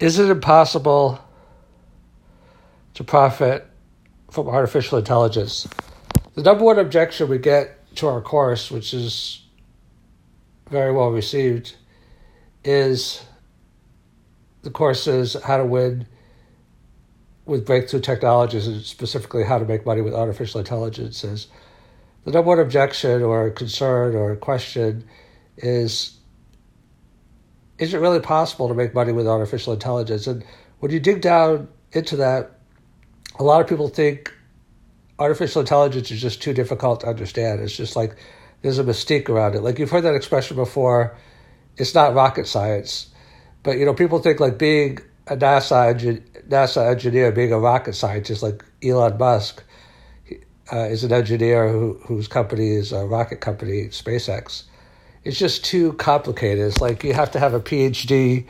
Is it impossible to profit from artificial intelligence? The number one objection we get to our course, which is very well received, is the course is how to win with breakthrough technologies, and specifically how to make money with artificial intelligence. Is the number one objection or concern or question is it really possible to make money with artificial intelligence? And when you dig down into that, a lot of people think artificial intelligence is just too difficult to understand. It's just like there's a mystique around it. Like, you've heard that expression before, it's not rocket science. But, you know, people think like being a NASA engineer, being a rocket scientist, like Elon Musk is an engineer whose company is a rocket company, SpaceX. It's just too complicated. It's like you have to have a PhD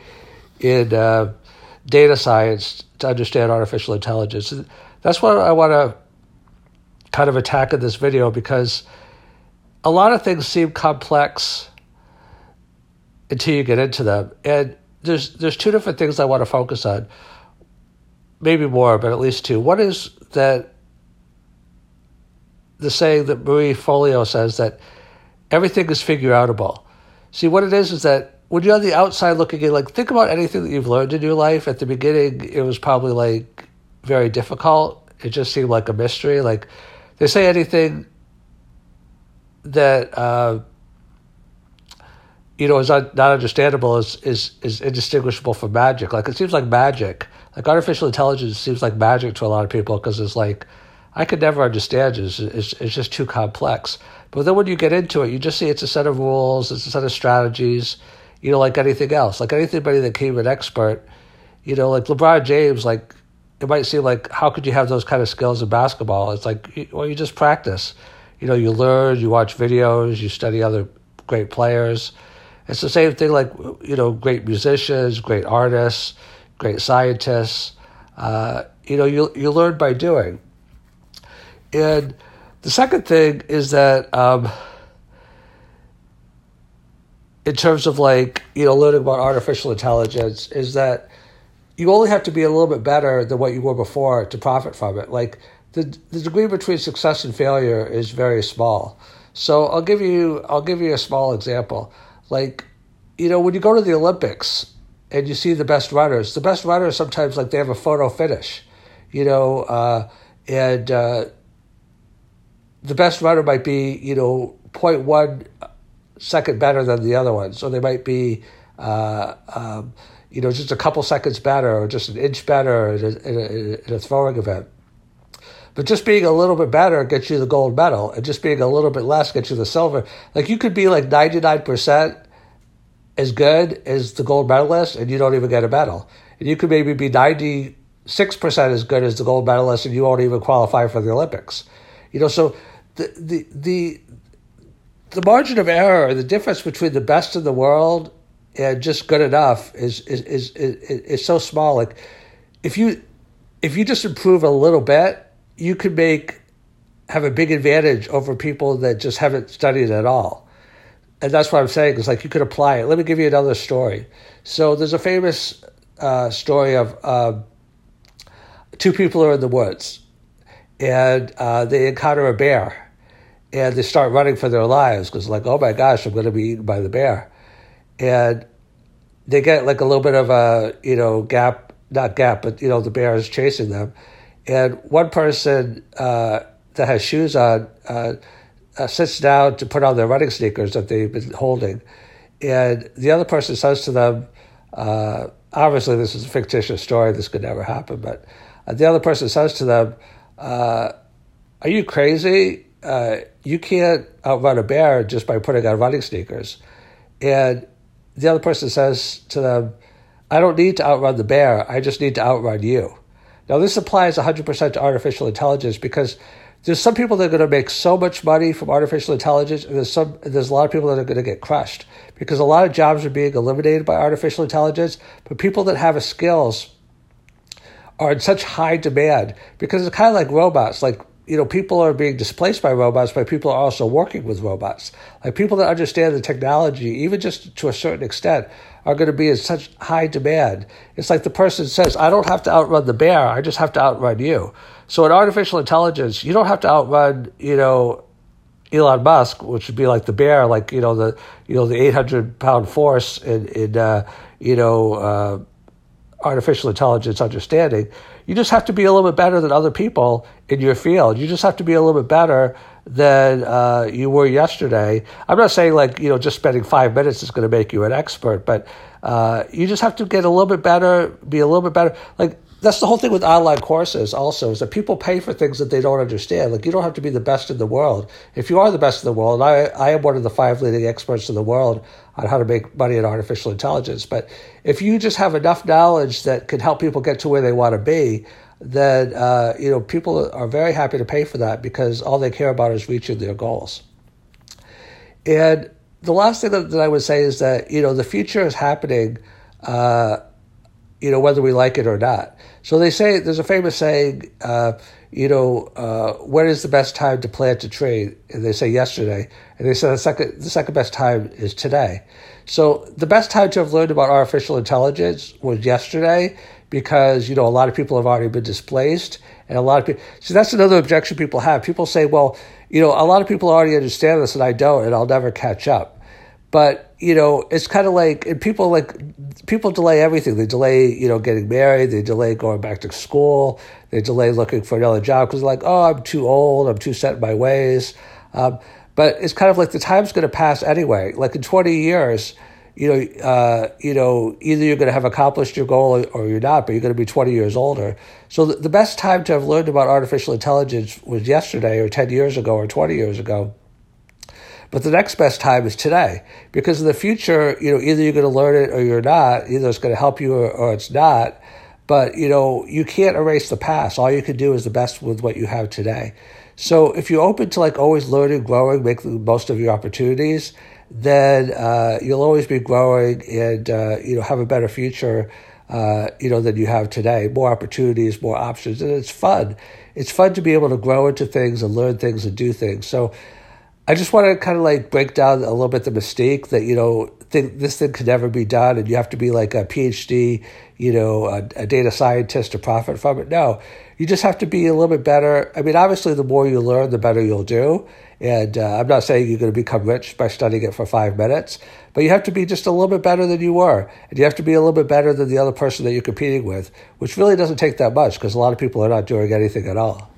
in data science to understand artificial intelligence. And that's what I want to kind of attack in this video, because a lot of things seem complex until you get into them. And there's two different things I want to focus on. Maybe more, but at least two. One is that the saying that Marie Folio says, that everything is figure outable. See, what it is that when you're on the outside looking in, like, think about anything that you've learned in your life. At the beginning, it was probably like very difficult. It just seemed like a mystery. Like, they say anything that is not understandable is indistinguishable from magic. Like, it seems like magic. Like, artificial intelligence seems like magic to a lot of people, because it's like, I could never understand it. It's just too complex. But then when you get into it, you just see it's a set of rules, it's a set of strategies, like anything else. Like anybody that became an expert, like LeBron James, like, it might seem like, how could you have those kind of skills in basketball? It's like, well, you just practice. You learn, you watch videos, you study other great players. It's the same thing, like, great musicians, great artists, great scientists. You learn by doing. And the second thing is that in terms of, like, learning about artificial intelligence, is that you only have to be a little bit better than what you were before to profit from it. Like, the degree between success and failure is very small. So I'll give you a small example. Like, when you go to the Olympics and you see the best runners sometimes, like, they have a photo finish, and the best runner might be, 0.1 second better than the other one. So they might be, just a couple seconds better, or just an inch better in a throwing event. But just being a little bit better gets you the gold medal, and just being a little bit less gets you the silver. Like, you could be like 99% as good as the gold medalist, and you don't even get a medal. And you could maybe be 96% as good as the gold medalist, and you won't even qualify for the Olympics. So the margin of error, the difference between the best in the world and just good enough is so small. Like, if you just improve a little bit, you could have a big advantage over people that just haven't studied at all. And that's what I'm saying, is like, you could apply it. Let me give you another story. So there's a famous story of two people are in the woods, and they encounter a bear, and they start running for their lives, because, like, oh my gosh, I'm going to be eaten by the bear. And they get like a little bit of a, the bear is chasing them. And one person that has shoes on sits down to put on their running sneakers that they've been holding. And the other person says to them, obviously this is a fictitious story, this could never happen, but the other person says to them, are you crazy? You can't outrun a bear just by putting on running sneakers. And the other person says to them, I don't need to outrun the bear, I just need to outrun you. Now, this applies 100% to artificial intelligence, because there's some people that are going to make so much money from artificial intelligence, and there's a lot of people that are going to get crushed, because a lot of jobs are being eliminated by artificial intelligence, but people that have skills are in such high demand, because it's kind of like robots. Like, you know, people are being displaced by robots, but people are also working with robots. Like people that understand the technology, even just to a certain extent, are going to be in such high demand. It's like the person says, I don't have to outrun the bear. I just have to outrun you. So in artificial intelligence, you don't have to outrun, you know, Elon Musk, which would be like the bear, like, you know, the 800-pound force in artificial intelligence understanding. You just have to be a little bit better than other people in your field. You just have to be a little bit better than you were yesterday. I'm not saying like, you know, just spending 5 minutes is going to make you an expert, but you just have to get a little bit better, be a little bit better. Like that's the whole thing with online courses also, is that people pay for things that they don't understand. Like you don't have to be the best in the world. If you are the best in the world, I am one of the 5 leading experts in the world on how to make money in artificial intelligence. But if you just have enough knowledge that can help people get to where they want to be, then you know, people are very happy to pay for that because all they care about is reaching their goals. And the last thing that I would say is that, you know, the future is happening, you know, whether we like it or not. So they say, there's a famous saying, when is the best time to plant a tree? And they say yesterday. And they say the second best time is today. So the best time to have learned about artificial intelligence was yesterday because, you know, a lot of people have already been displaced. And a lot of people, so that's another objection people have. People say, well, you know, a lot of people already understand this and I don't, and I'll never catch up. But, you know, it's kind of like, people delay everything. They delay, you know, getting married. They delay going back to school. They delay looking for another job because they're like, oh, I'm too old. I'm too set in my ways. But it's kind of like the time's going to pass anyway. Like in 20 years, either you're going to have accomplished your goal or you're not, but you're going to be 20 years older. So the best time to have learned about artificial intelligence was yesterday or 10 years ago or 20 years ago. But the next best time is today, because in the future, you know, either you're going to learn it or you're not. Either it's going to help you or it's not. But, you know, you can't erase the past. All you can do is the best with what you have today. So if you're open to like always learning, growing, making the most of your opportunities, then you'll always be growing and, have a better future, than you have today. More opportunities, more options. And it's fun. It's fun to be able to grow into things and learn things and do things. So I just want to kind of like break down a little bit the mistake that, you know, this thing could never be done and you have to be like a PhD, you know, a data scientist to profit from it. No, you just have to be a little bit better. I mean, obviously, the more you learn, the better you'll do. And I'm not saying you're going to become rich by studying it for 5 minutes, but you have to be just a little bit better than you were. And you have to be a little bit better than the other person that you're competing with, which really doesn't take that much because a lot of people are not doing anything at all.